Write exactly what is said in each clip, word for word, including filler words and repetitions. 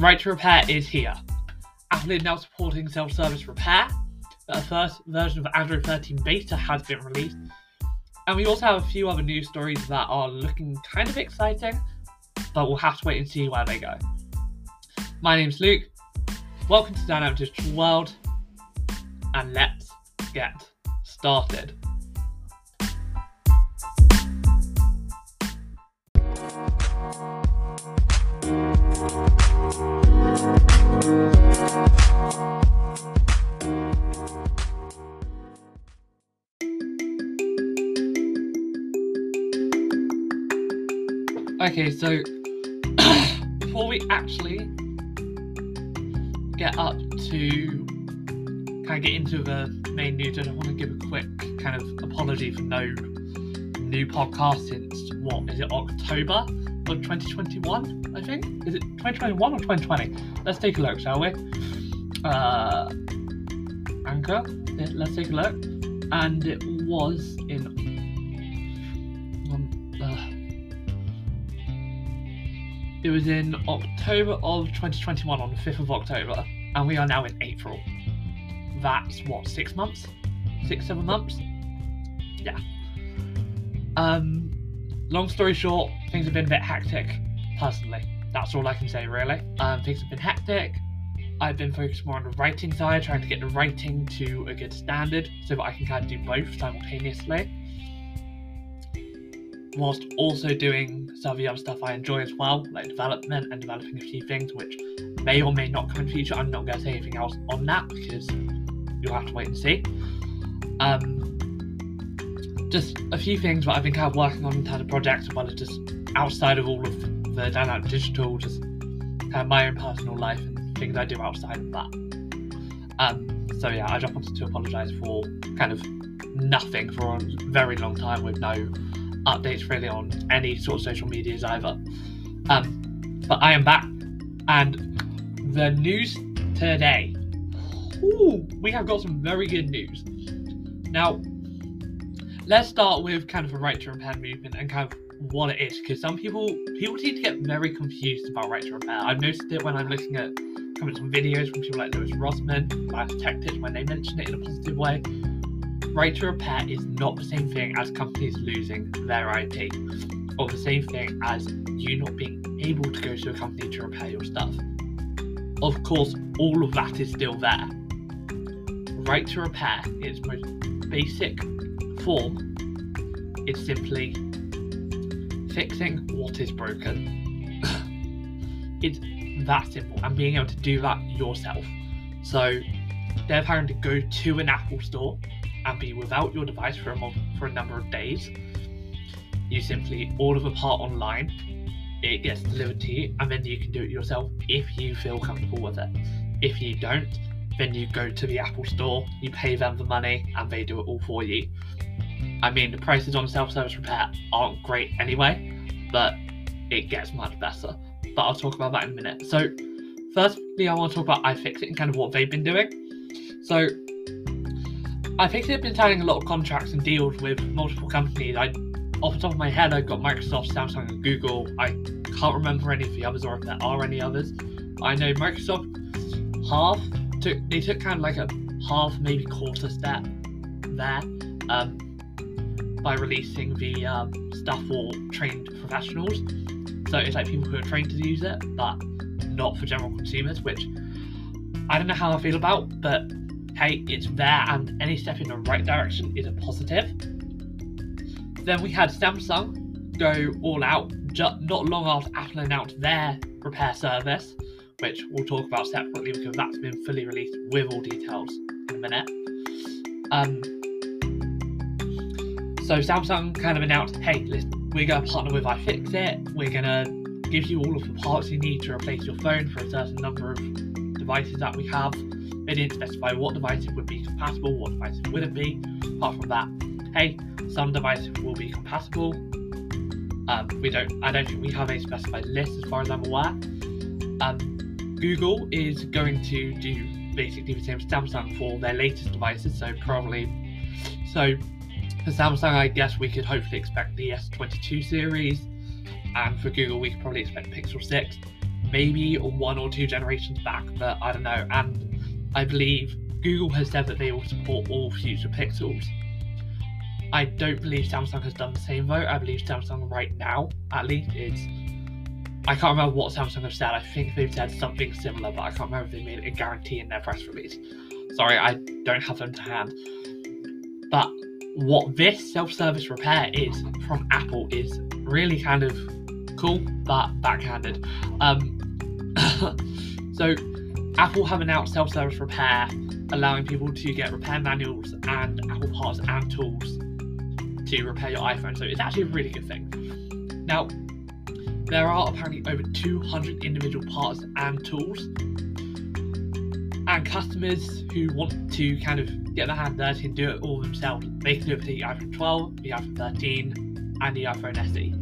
Right to Repair is here. Apple is now supporting self-service repair. The first version of Android thirteen beta has been released. And we also have a few other news stories that are looking kind of exciting, but we'll have to wait and see where they go. My name's Luke, welcome to Dynamite Digital World, and let's get started. Okay, so before we actually get up to kind of get into the main news, I just want to give a quick kind of apology for no new podcast since, what, is it October of twenty twenty-one, I think? Is it twenty twenty-one or twenty twenty? Let's take a look, shall we? Uh, Anchor, let's take a look. And it was in It was in October of twenty twenty-one, on the fifth of October, and we are now in April. That's, what, six months? Six, seven months? Yeah. Um, long story short, things have been a bit hectic, personally. That's all I can say, really. Um, things have been hectic. I've been focused more on the writing side, trying to get the writing to a good standard, so that I can kind of do both simultaneously, whilst also doing some of the other stuff I enjoy as well, like development and developing a few things which may or may not come in the future. I'm not going to say anything else on that because you'll have to wait and see. Um, just a few things that I've been kind of working on in terms of projects, as well as just outside of all of the Dynamite Digital, just kind of my own personal life and things I do outside of that. Um, so yeah, I just wanted to apologise for kind of nothing for a very long time with no updates really on any sort of social medias either, um, but I am back, and the news today, ooh, we have got some very good news. Now let's start with kind of a right to repair movement and kind of what it is, because some people people seem to get very confused about right to repair. I've noticed it when I'm looking at comments on videos from people like Louis Rossman. I detect it when they mention it in a positive way. Right to repair is not the same thing as companies losing their I P, or the same thing as you not being able to go to a company to repair your stuff. Of course, all of that is still there. Right to repair, in its most basic form, is simply fixing what is broken. It's that simple, and being able to do that yourself. So they're having to go to an Apple store and be without your device for a month, for a number of days. You simply order the part online, it gets delivered to you, and then you can do it yourself if you feel comfortable with it. If you don't, then you go to the Apple store, you pay them the money, and they do it all for you. I mean, the prices on self-service repair aren't great anyway, but it gets much better. But I'll talk about that in a minute. So, firstly, I want to talk about iFixit and kind of what they've been doing. So, iFixit have been signing a lot of contracts and deals with multiple companies. I, off the top of my head, I've got Microsoft, Samsung and Google. I can't remember any of the others, or if there are any others. I know Microsoft half took, they took kind of like a half, maybe quarter step there um, by releasing the um, stuff for trained professionals. So it's like people who are trained to use it, but not for general consumers, which I don't know how I feel about, but hey, it's there, and any step in the right direction is a positive. Then we had Samsung go all out ju- not long after Apple announced their repair service, which we'll talk about separately because that's been fully released with all details in a minute. Um, so Samsung kind of announced, hey, listen, we're going to partner with iFixit, we're going to give you all of the parts you need to replace your phone for a certain number of devices that we have. They didn't specify what devices would be compatible, what devices wouldn't be. Apart from that, hey, some devices will be compatible. Um, we don't. I don't think we have a specified list as far as I'm aware. Um, Google is going to do basically the same as Samsung for their latest devices. So probably, so for Samsung, I guess we could hopefully expect the S twenty-two series, and for Google, we could probably expect Pixel six. maybe one or two generations back, but I don't know. And I believe Google has said that they will support all future Pixels. I don't believe Samsung has done the same though. I believe Samsung right now, at least, is... I can't remember what Samsung have said. I think they've said something similar, but I can't remember if they made a guarantee in their press release. Sorry, I don't have them to hand. But what this self-service repair is from Apple is really kind of cool, but backhanded. Um, so Apple have announced self-service repair, allowing people to get repair manuals and Apple parts and tools to repair your iPhone. So it's actually a really good thing. Now, there are apparently over two hundred individual parts and tools, and customers who want to kind of get their hands dirty and do it all themselves, they can do it for the iPhone twelve, the iPhone thirteen, and the iPhone S E.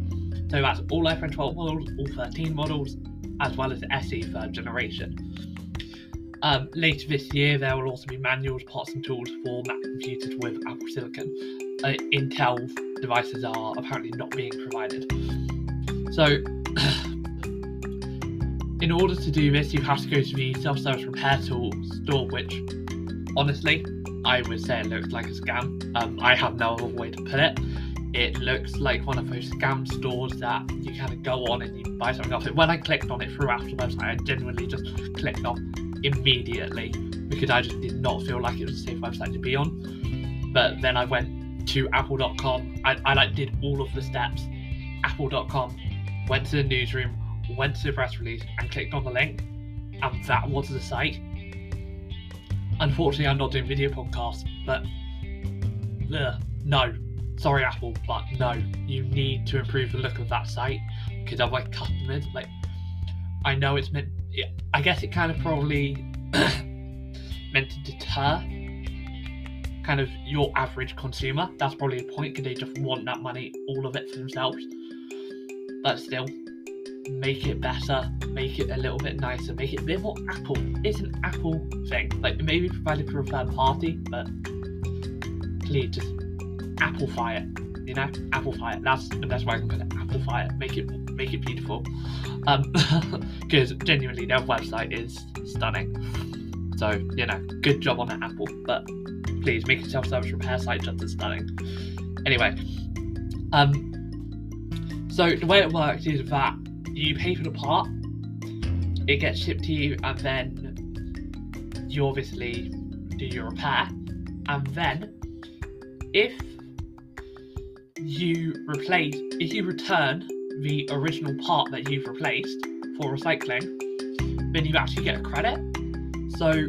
So that's all iPhone twelve models, all thirteen models, as well as the S E third generation. Um, later this year, there will also be manuals, parts and tools for Mac computers with Apple Silicon. Uh, Intel devices are apparently not being provided. So, in order to do this, you have to go to the self-service repair tool store, which, honestly, I would say it looks like a scam. Um, I have no other way to put it. It looks like one of those scam stores that you kind of go on and you buy something off it. When I clicked on it through Apple's website, I genuinely just clicked off immediately because I just did not feel like it was a safe website to be on. But then I went to apple dot com. I, I like did all of the steps. apple dot com, went to the newsroom, went to the press release and clicked on the link, and that was the site. Unfortunately, I'm not doing video podcasts, but ugh, no, sorry Apple, but no, you need to improve the look of that site, because otherwise customers, like, I know it's meant, I guess it kind of probably meant to deter kind of your average consumer. That's probably a point, because they just want that money, all of it for themselves. But still, make it better, make it a little bit nicer, make it a bit more Apple. It's an Apple thing. Like, it may be provided for a third party, but please just Applefy it, you know? Applefy it. That's the best way I can put it. Applefy it. Make it make it beautiful. Um, because genuinely, their website is stunning. So, you know, good job on it, Apple. But please, make a self-service repair site just as stunning. Anyway, um, so the way it works is that you pay for the part, it gets shipped to you, and then you obviously do your repair. And then if you replace, if you return the original part that you've replaced for recycling, then you actually get a credit. So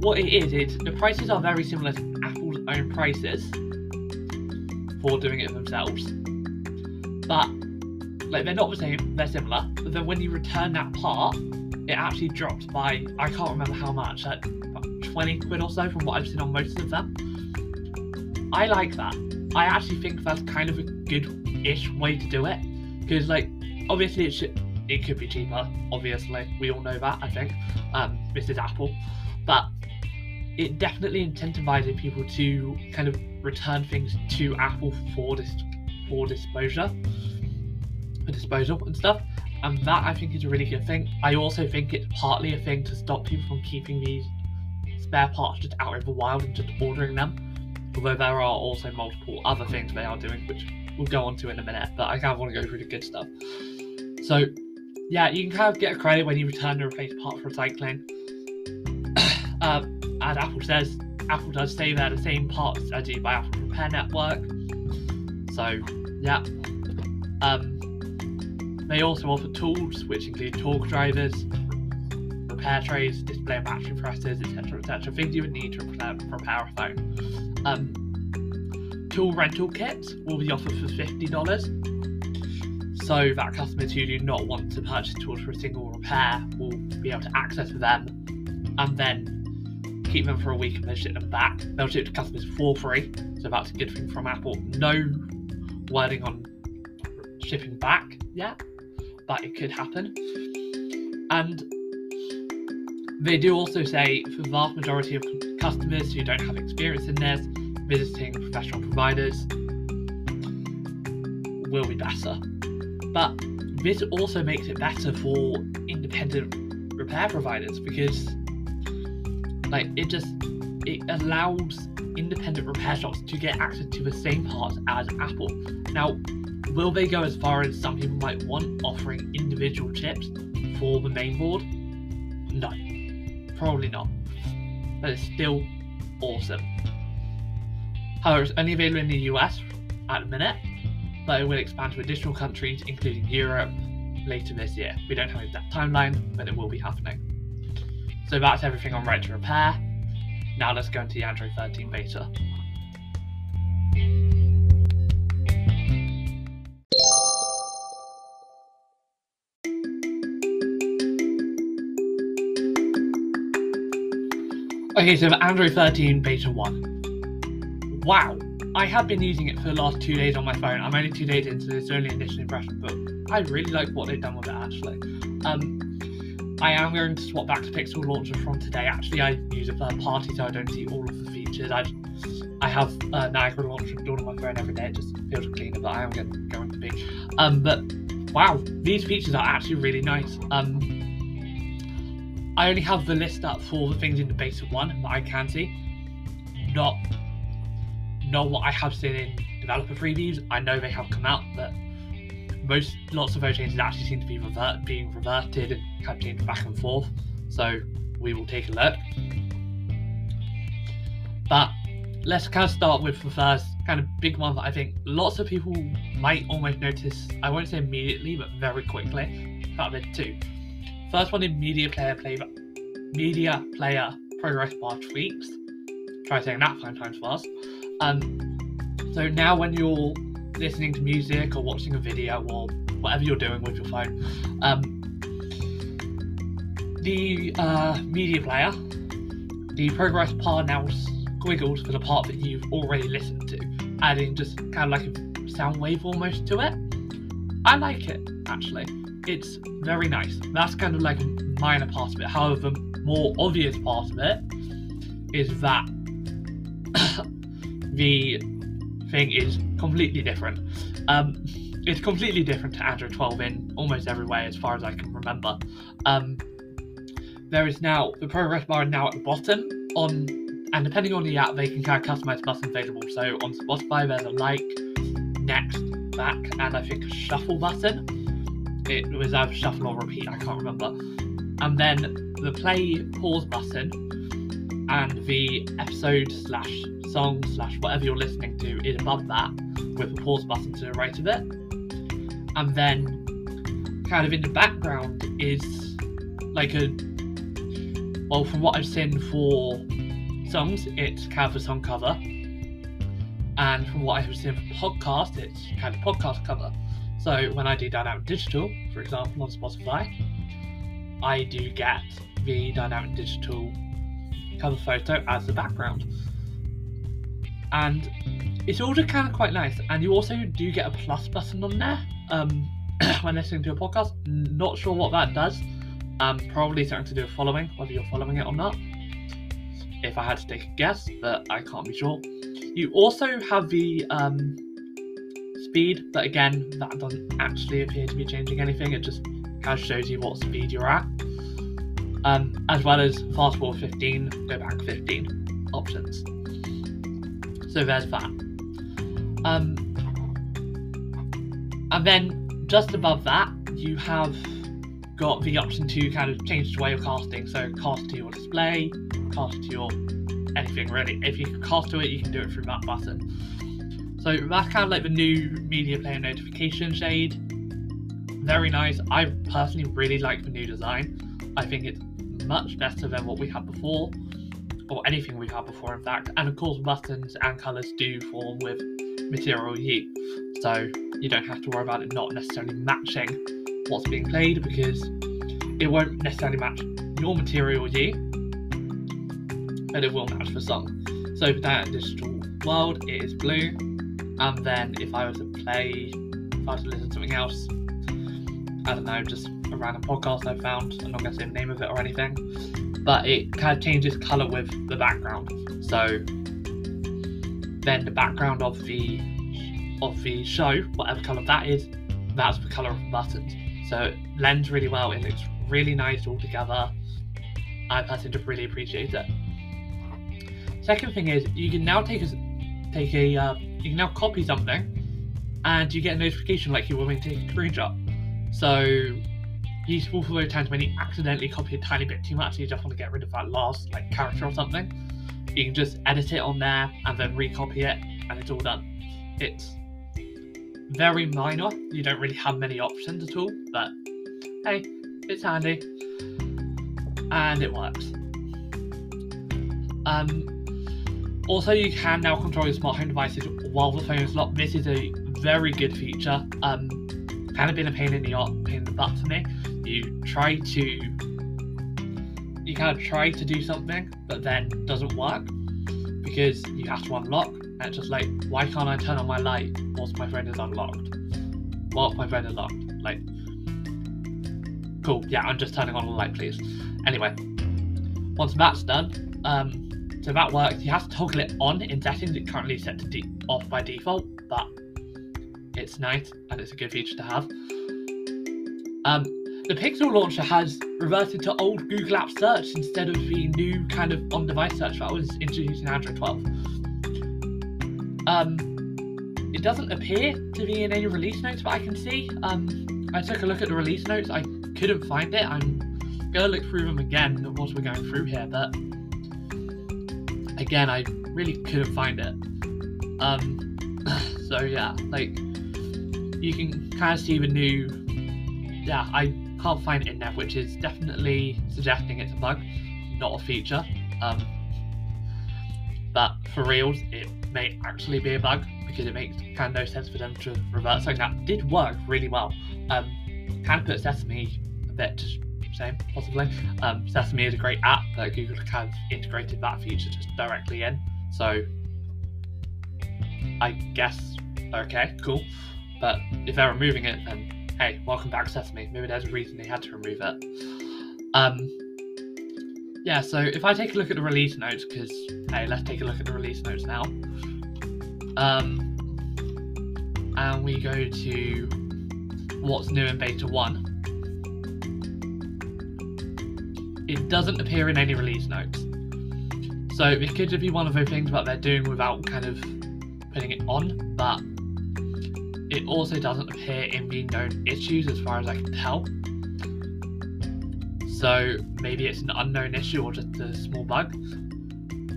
what it is, is the prices are very similar to Apple's own prices for doing it themselves. But, like, they're not the same, they're similar. But then when you return that part, it actually drops by, I can't remember how much, like twenty quid or so from what I've seen on most of them. I like that. I actually think that's kind of a good-ish way to do it. Because, like, obviously it should, it could be cheaper, obviously. We all know that, I think. Um, this is Apple. But it definitely incentivizes people to kind of return things to Apple for this for disposal, for disposal and stuff, and that I think is a really good thing. I also think it's partly a thing to stop people from keeping these spare parts just out in the wild and just ordering them, although there are also multiple other things they are doing, which we'll go on to in a minute, but I kind of want to go through the good stuff. So yeah, you can kind of get a credit when you return the replaced part for recycling. um, and Apple says, Apple does say they're the same parts as you by Apple Repair Network. So, yeah. Um, they also offer tools, which include torque drivers, repair trays, display and battery presses, etc, et cetera. Things you would need to repair a phone. Um, tool rental kits will be offered for fifty dollars, so that customers who do not want to purchase tools for a single repair will be able to access them, and then keep them for a week and then ship them back. They'll ship to customers for free, so that's a good thing from Apple. No wording on shipping back yet, but it could happen. And they do also say, for the vast majority of customers who don't have experience in this, visiting professional providers will be better. But this also makes it better for in had to repair providers, because like it just it allows independent repair shops to get access to the same parts as Apple. Now, will they go as far as some people might want, offering individual chips for the mainboard? No, probably not. But it's still awesome. However, it's only available in the U S at the minute, but it will expand to additional countries, including Europe, later this year. We don't have an exact timeline, but it will be happening. So that's everything on Right to Repair. Now let's go into the Android thirteen beta. Okay, so the Android thirteen beta one. Wow, I have been using it for the last two days on my phone. I'm only two days into this, only initial impression, but I really like what they've done with it actually. Um, I am going to swap back to Pixel Launcher from today. Actually, I use a third party, so I don't see all of the features. I, just, I have uh, Niagara Launcher installed on my phone every day. It just feels cleaner, but I am getting, going to be. Um, but wow, these features are actually really nice. Um, I only have the list up for the things in the beta one that I can see, not not what I have seen in developer previews. I know they have come out, but Most, lots of those changes actually seem to be revert, being reverted and kind of changed back and forth, so we will take a look. But let's kind of start with the first kind of big one that I think lots of people might almost notice, I won't say immediately, but very quickly. In fact, there's two. First one is Media Player, play, media player Progress Bar tweaks. Try saying that five times fast. Um, so now when you're listening to music or watching a video or whatever you're doing with your phone, um, the uh, media player, the progress bar now squiggles for the part that you've already listened to, adding just kind of like a sound wave almost to it. I like it actually, it's very nice. That's kind of like a minor part of it. However, the more obvious part of it is that the thing is completely different. Um, it's completely different to Android twelve in almost every way as far as I can remember. Um, there is now, the progress bar is now at the bottom, on, and depending on the app they can kind of customize buttons available. So on Spotify there's a like, next, back, and I think a shuffle button. It was either shuffle or repeat, I can't remember. And then the play pause button and the episode slash song slash whatever you're listening to is above that, with the pause button to the right of it. And then kind of in the background is like a, well, from what I've seen for songs, it's kind of a song cover, and from what I've seen for podcasts, it's kind of a podcast cover. So when I do Dynamite Digital, for example, on Spotify, I do get the Dynamite Digital cover photo as the background. And it's all just kind of quite nice, and you also do get a plus button on there um, when listening to a podcast. Not sure what that does. Um, probably something to do with following, whether you're following it or not. If I had to take a guess, but I can't be sure. You also have the um, speed, but again, that doesn't actually appear to be changing anything. It just kind of shows you what speed you're at, um, as well as fast forward fifteen, go back fifteen options. So there's that. Um, and then just above that, you have got the option to kind of change the way you're casting. So cast to your display, cast to your anything really. If you can cast to it, you can do it through that button. So that's kind of like the new media player notification shade. Very nice. I personally really like the new design. I think it's much better than what we had before. Or anything we've had before, in fact. And of course, buttons and colours do form with Material You, so you don't have to worry about it not necessarily matching what's being played, because it won't necessarily match your Material You, but it will match the song. So for that Digital World, it is blue, and then if I was to play, if I was to listen to something else, I don't know, just a random podcast I found, I'm not going to say the name of it or anything, but it kind of changes colour with the background. So then the background of the of the show, whatever colour that is, that's the colour of the buttons. So it blends really well, it looks really nice all together. I personally just really appreciate it. Second thing is you can now take a take a uh, you can now copy something, and you get a notification like you were when you take a screenshot. So useful for those times when you accidentally copy a tiny bit too much, so you just want to get rid of that last like character or something. You can just edit it on there and then recopy it, and it's all done. It's very minor. You don't really have many options at all, but hey, it's handy and it works. Um, also, you can now control your smart home devices while the phone is locked. This is a very good feature. Um, kind of been a pain in the art, pain in the butt for me. You try to, you kind of try to do something, but then it doesn't work because you have to unlock. And it's just like, why can't I turn on my light whilst my phone is unlocked? Whilst my phone is locked, like, cool. Yeah, I'm just turning on the light, please. Anyway, once that's done, um, so that works. You have to toggle it on in settings. It's currently set to de- off by default, but it's nice and it's a good feature to have. Um, the Pixel Launcher has reverted to old Google Apps search instead of the new kind of on-device search that was introduced in Android twelve. Um, it doesn't appear to be in any release notes that I can see. Um, I took a look at the release notes. I couldn't find it. I'm going to look through them again whilst we're going through here, but again, I really couldn't find it. Um, so yeah, like, you can kind of see the new, yeah, I can't find it in there, which is definitely suggesting it's a bug, not a feature. Um, but for reals, it may actually be a bug, because it makes kind of no sense for them to revert something that did work really well. Um, kind of put Sesame a bit to shame, possibly. Um, Sesame is a great app, but Google kind of integrated that feature just directly in, so I guess, okay, cool. But if they're removing it, then hey, welcome back Sesame. Maybe there's a reason they had to remove it. Um, yeah, so if I take a look at the release notes, because, hey, let's take a look at the release notes now. Um, and we go to what's new in Beta one. It doesn't appear in any release notes. So it could be one of those things that they're doing without kind of putting it on, but it also doesn't appear in the known issues as far as I can tell. So maybe it's an unknown issue or just a small bug,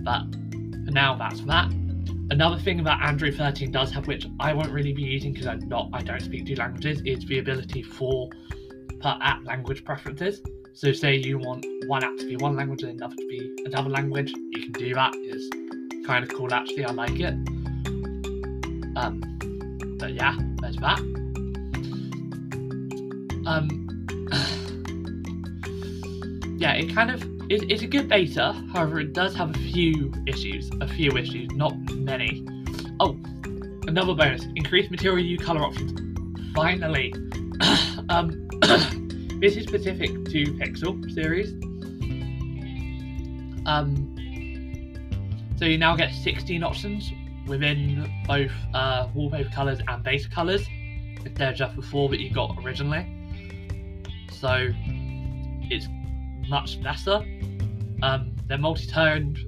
but for now that's that. Another thing that Android thirteen does have, which I won't really be using because I'm not, I don't speak two languages, is the ability for per app language preferences. So say you want one app to be one language and another to be another language, you can do that. It's kind of cool actually, I like it. Um, but yeah, there's that. Um. Yeah, it kind of, it, it's a good beta, however it does have a few issues, a few issues, not many. Oh, another bonus, increased Material You colour options, finally. um, this is specific to Pixel series. Um, so you now get sixteen options within both uh, wallpaper colours and base colours, instead of just the four that you got originally. So it's much lesser. Um, they're multi-toned,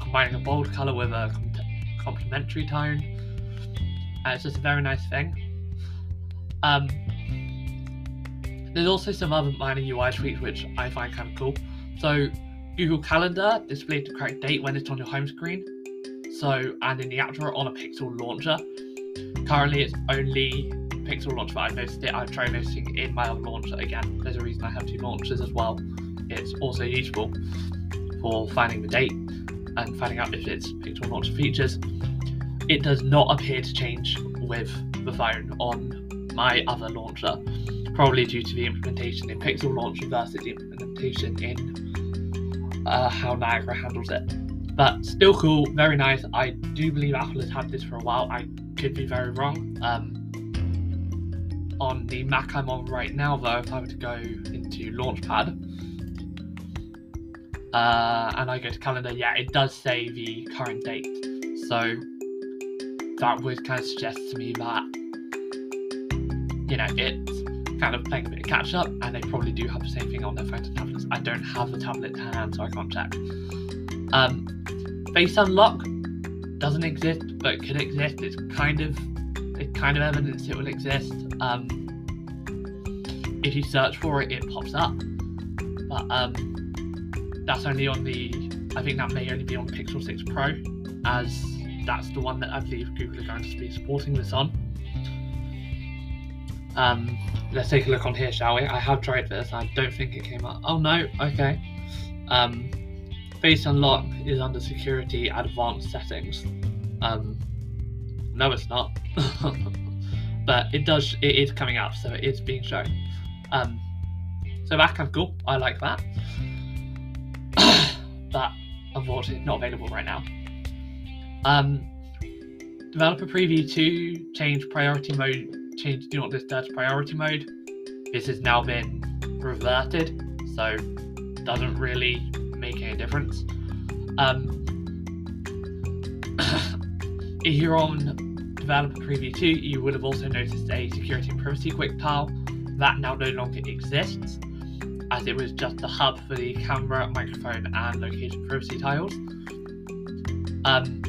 combining a bold colour with a com- complementary tone. Uh, it's just a very nice thing. Um, there's also some other minor U I tweaks which I find kind of cool. So Google Calendar displayed the correct date when it's on your home screen. So, and in the app drawer on a Pixel Launcher. Currently it's only Pixel Launcher, but I've noticed it, I've tried noticing in my other launcher again. There's a reason I have two launchers as well. It's also useful for finding the date and finding out if it's Pixel Launcher features. It does not appear to change with the phone on my other launcher, probably due to the implementation in Pixel Launcher versus the implementation in uh, how Niagara handles it. But still cool, very nice. I do believe Apple has had this for a while. I could be very wrong. Um, on the Mac I'm on right now though, if I were to go into Launchpad, Uh, and I go to calendar, yeah, it does say the current date, so that would kind of suggest to me that, you know, it's kind of playing a bit of catch up, and they probably do have the same thing on their phones and tablets. I don't have the tablet to hand, so I can't check. Um, face unlock doesn't exist, but could exist. It's kind of it's kind of evidence it will exist. Um, if you search for it, it pops up. But um, that's only on the, I think that may only be on Pixel six Pro, as that's the one that I believe Google are going to be supporting this on. Um, let's take a look on here, shall we? I have tried this. I don't think it came up. Oh no, okay. Um, Face Unlock is under Security Advanced Settings. Um, no, it's not. But it does. It is coming up, so it is being shown. Um, so that's kind of cool. I like that. But unfortunately, not available right now. Um, developer Preview two, change priority mode. Change Do Not Disturb to priority mode. This has now been reverted, so doesn't really make any difference. Um, if you're on Developer Preview two, you would have also noticed a security and privacy quick tile that now no longer exists, as it was just a hub for the camera, microphone, and location privacy tiles. Um,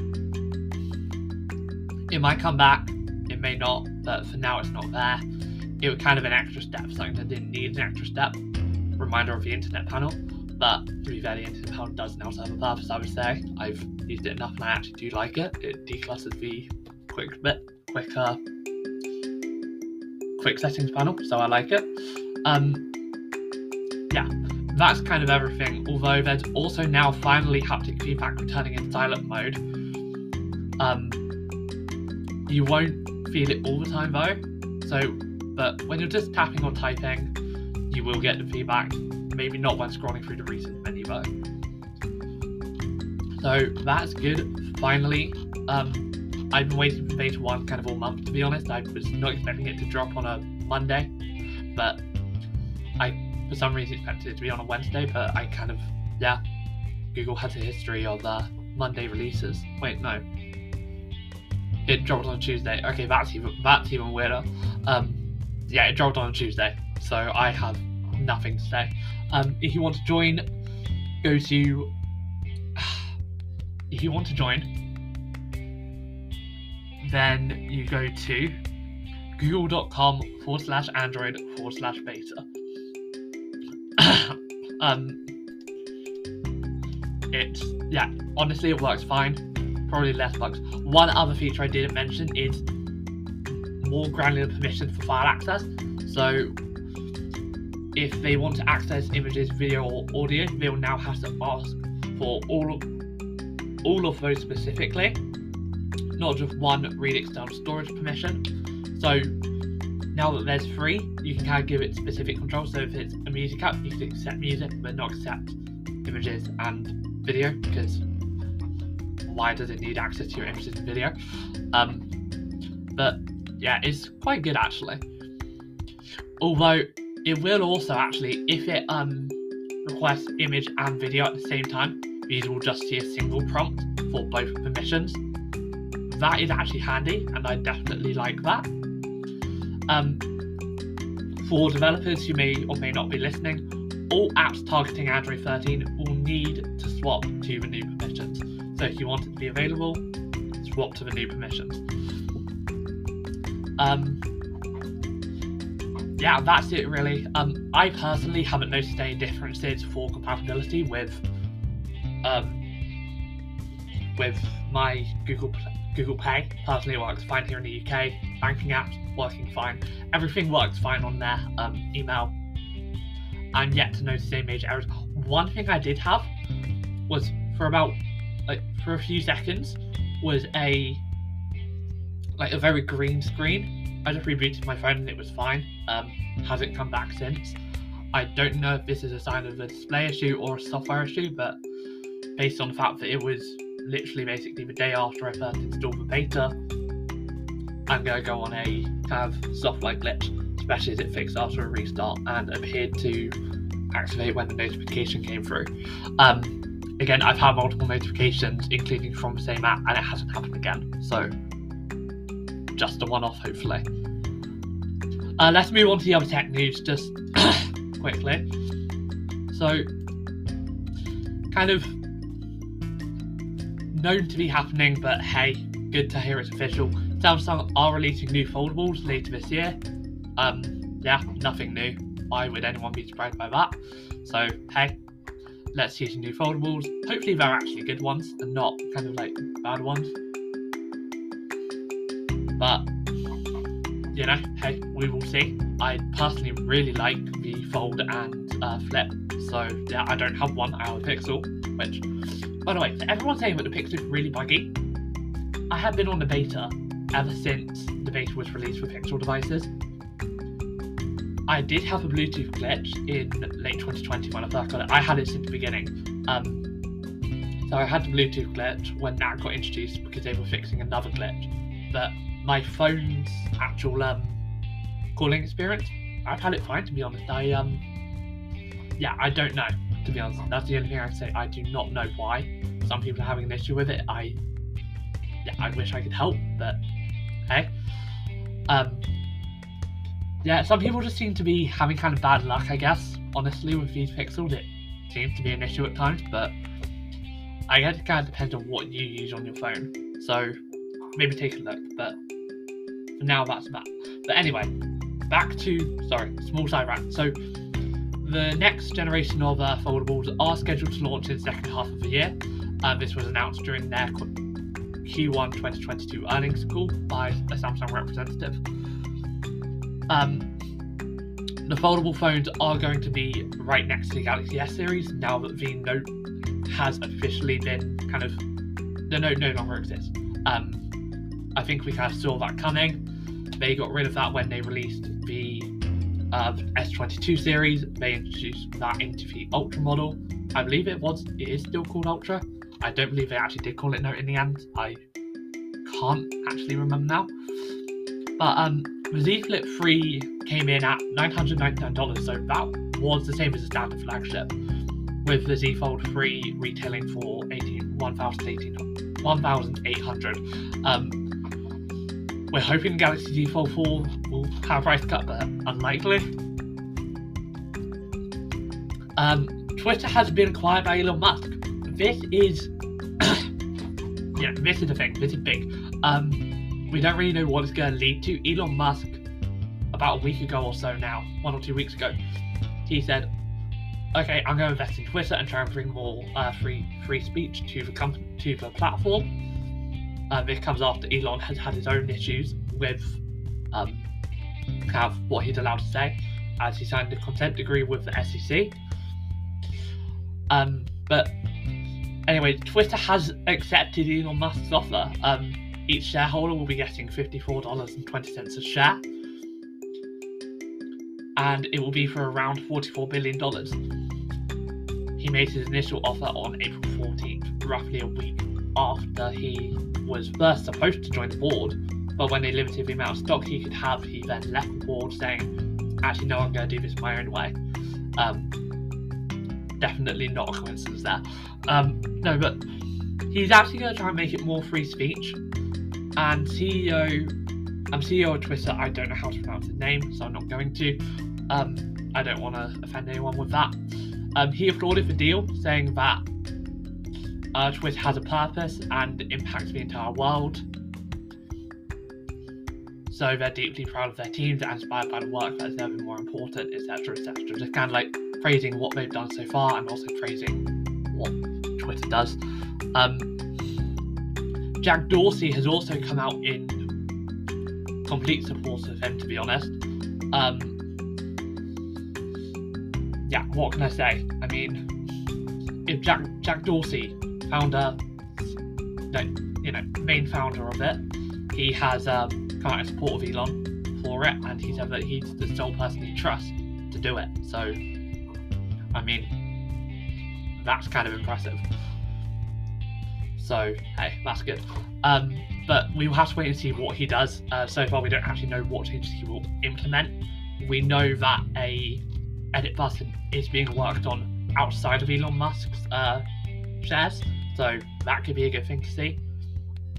it might come back, it may not, but for now it's not there. It was kind of an extra step, something that didn't need an extra step. Reminder of the internet panel, but to be fair, the internet panel does now serve a purpose, I would say. I've used it enough and I actually do like it. It declutters the quick bit, quicker, quick settings panel, so I like it. Um, yeah, that's kind of everything, although there's also now finally haptic feedback returning in silent mode. Um, you won't feel it all the time though, so but when you're just tapping or typing, you will get the feedback. Maybe not when scrolling through the recent menu though. So that's good, finally. Um, I've been waiting for beta one kind of all month, to be honest. I was not expecting it to drop on a Monday, but I for some reason expected it to be on a Wednesday, but I kind of, yeah, Google has a history of uh, Monday releases. Wait, no. It dropped on Tuesday. Okay, that's even that's even weirder. Um, yeah, it dropped on Tuesday, so I have nothing to say. Um, if you want to join, go to. If you want to join, then you go to google.com forward slash android forward slash beta. um, it's yeah, honestly, it works fine. Probably less bugs. One other feature I didn't mention is more granular permissions for file access. So if they want to access images, video or audio, they will now have to ask for all of, all of those specifically, not just one read external storage permission. So now that there's three, you can kind of give it specific control. So if it's a music app, you can accept music but not accept images and video, because why does it need access to your images and video? Um, but yeah, it's quite good actually. Although it will also actually, if it um, requests image and video at the same time, these will just see a single prompt for both permissions. That is actually handy, and I definitely like that. Um, for developers who may or may not be listening, all apps targeting Android thirteen will need to swap to the new permissions. So if you want it to be available, swap to the new permissions. Um, yeah, that's it really. Um, I personally haven't noticed any differences for compatibility with um, with my Google Google Pay. Personally, it works fine here in the U K. Banking apps working fine. Everything works fine on there. Um, email. I'm yet to notice any major errors. One thing I did have was for about. Like for a few seconds was a like a very green screen. I just rebooted my phone and it was fine. Um, hasn't come back since. I don't know if this is a sign of a display issue or a software issue, but based on the fact that it was literally basically the day after I first installed the beta, I'm gonna go on a kind of software glitch, especially as it fixed after a restart and appeared to activate when the notification came through. Um, Again, I've had multiple notifications, including from the same app, and it hasn't happened again. So, just a one-off, hopefully. Uh, let's move on to the other tech news just quickly. So, kind of known to be happening, but hey, good to hear it's official. Samsung are releasing new foldables later this year. Um, yeah, nothing new. Why would anyone be surprised by that? So, hey, let's see some new foldables. Hopefully they're actually good ones and not kind of like bad ones. But, you know, hey, we will see. I personally really like the Fold and uh, Flip. So, yeah, I don't have one, I have a Pixel. Which, by the way, for everyone saying that the Pixel is really buggy, I have been on the beta ever since the beta was released for Pixel devices. I did have a Bluetooth glitch in late twenty twenty when I first got it. I had it since the beginning. Um, so I had the Bluetooth glitch when that got introduced because they were fixing another glitch. But my phone's actual um, calling experience, I've had it fine, to be honest. I um, yeah, I don't know, to be honest. That's the only thing I can say. I do not know why some people are having an issue with it. I yeah, I wish I could help, but hey. Um, yeah, some people just seem to be having kind of bad luck, I guess, honestly, with these Pixels. It seems to be an issue at times, but I guess it kind of depends on what you use on your phone. So maybe take a look, but for now that's that. But anyway, back to, sorry, small side rant. So the next generation of uh, foldables are scheduled to launch in the second half of the year. Uh, this was announced during their Q one twenty twenty-two earnings call by a Samsung representative. Um, the foldable phones are going to be right next to the Galaxy S series now that the Note has officially been kind of, the Note no longer exists. Um, I think we kind of saw that coming. They got rid of that when they released the uh, S twenty-two series. They introduced that into the Ultra model. I believe it was, it is still called Ultra. I don't believe they actually did call it Note in the end. I can't actually remember now. But um, the Z Flip three came in at nine hundred ninety-nine dollars, so that was the same as the standard flagship, with the Z Fold three retailing for one thousand eight hundred dollars. Um, we're hoping the Galaxy Z Fold four will have a price cut, but unlikely. Um, Twitter has been acquired by Elon Musk. This is, yeah, this is the thing, this is big. Um, we don't really know what it's going to lead to. Elon Musk, about a week ago or so now, one or two weeks ago, he said, okay, I'm going to invest in Twitter and try and bring more uh, free free speech to the, company, to the platform. Uh, this comes after Elon has had his own issues with um, kind of what he's allowed to say, as he signed a consent decree with the S E C. Um, but... Anyway, Twitter has accepted Elon Musk's offer. Um, each shareholder will be getting fifty-four dollars and twenty cents a share, and it will be for around forty-four billion dollars. He made his initial offer on April fourteenth, roughly a week after he was first supposed to join the board, but when they limited the amount of stock he could have, he then left the board saying, actually, no, I'm going to do this my own way. Um, definitely not a coincidence there. Um, no, but he's actually going to try and make it more free speech. And C E O, I'm C E O of Twitter, I don't know how to pronounce his name, so I'm not going to. Um, I don't want to offend anyone with that. Um, he applauded the deal, saying that uh, Twitter has a purpose and impacts the entire world. So they're deeply proud of their teams and inspired by the work that's never been more important, et cetera, et cetera. Just kind of like praising what they've done so far and also praising what Twitter does. Um, Jack Dorsey has also come out in complete support of him, to be honest. Um, yeah, what can I say? I mean, if Jack Jack Dorsey, founder, no, you know, main founder of it, he has um, come out in support of Elon for it, and he said that he's the sole person he trusts to do it. So, I mean, that's kind of impressive. So, hey, that's good. Um, but we will have to wait and see what he does. Uh, so far, we don't actually know what changes he will implement. We know that a edit button is being worked on outside of Elon Musk's uh, shares. So that could be a good thing to see.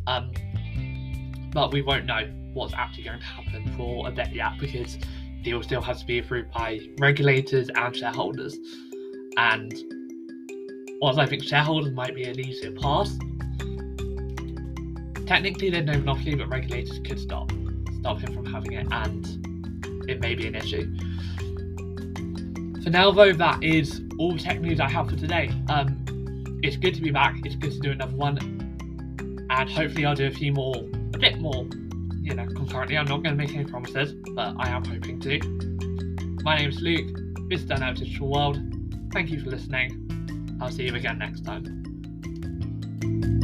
Um, but we won't know what's actually going to happen for a bit yet, because deal still has to be approved by regulators and shareholders. And whilst I think shareholders might be an easier path, technically there's no monopoly, but regulators could stop stop him from having it, and it may be an issue. For now though, that is all tech news I have for today. Um, it's good to be back, it's good to do another one, and hopefully I'll do a few more, a bit more, you know, concurrently. I'm not going to make any promises, but I am hoping to. My name's Luke, this is Dynamite Digital World, thank you for listening, I'll see you again next time.